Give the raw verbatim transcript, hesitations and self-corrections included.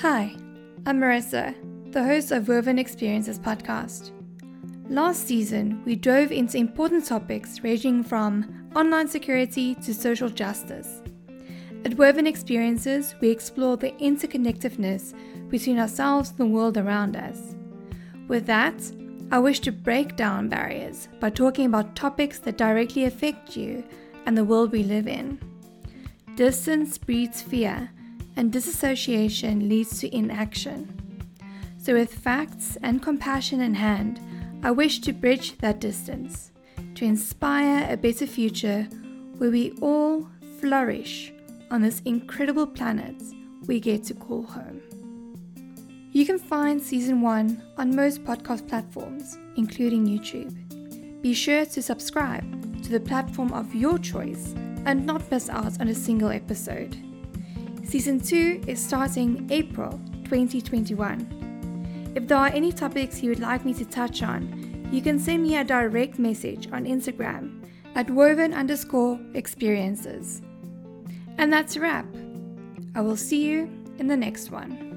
Hi, I'm Marissa, the host of Woven Experiences podcast. Last season, we dove into important topics ranging from online security to social justice. At Woven Experiences, we explore the interconnectedness between ourselves and the world around us. With that, I wish to break down barriers by talking about topics that directly affect you and the world we live in. Distance breeds fear, and disassociation leads to inaction. So with facts and compassion in hand, I wish to bridge that distance, to inspire a better future where we all flourish on this incredible planet we get to call home. You can find Season one on most podcast platforms, including YouTube. Be sure to subscribe to the platform of your choice and not miss out on a single episode. Season two is starting April twenty twenty-one. If there are any topics you would like me to touch on, you can send me a direct message on Instagram at woven underscore experiences. And that's a wrap. I will see you in the next one.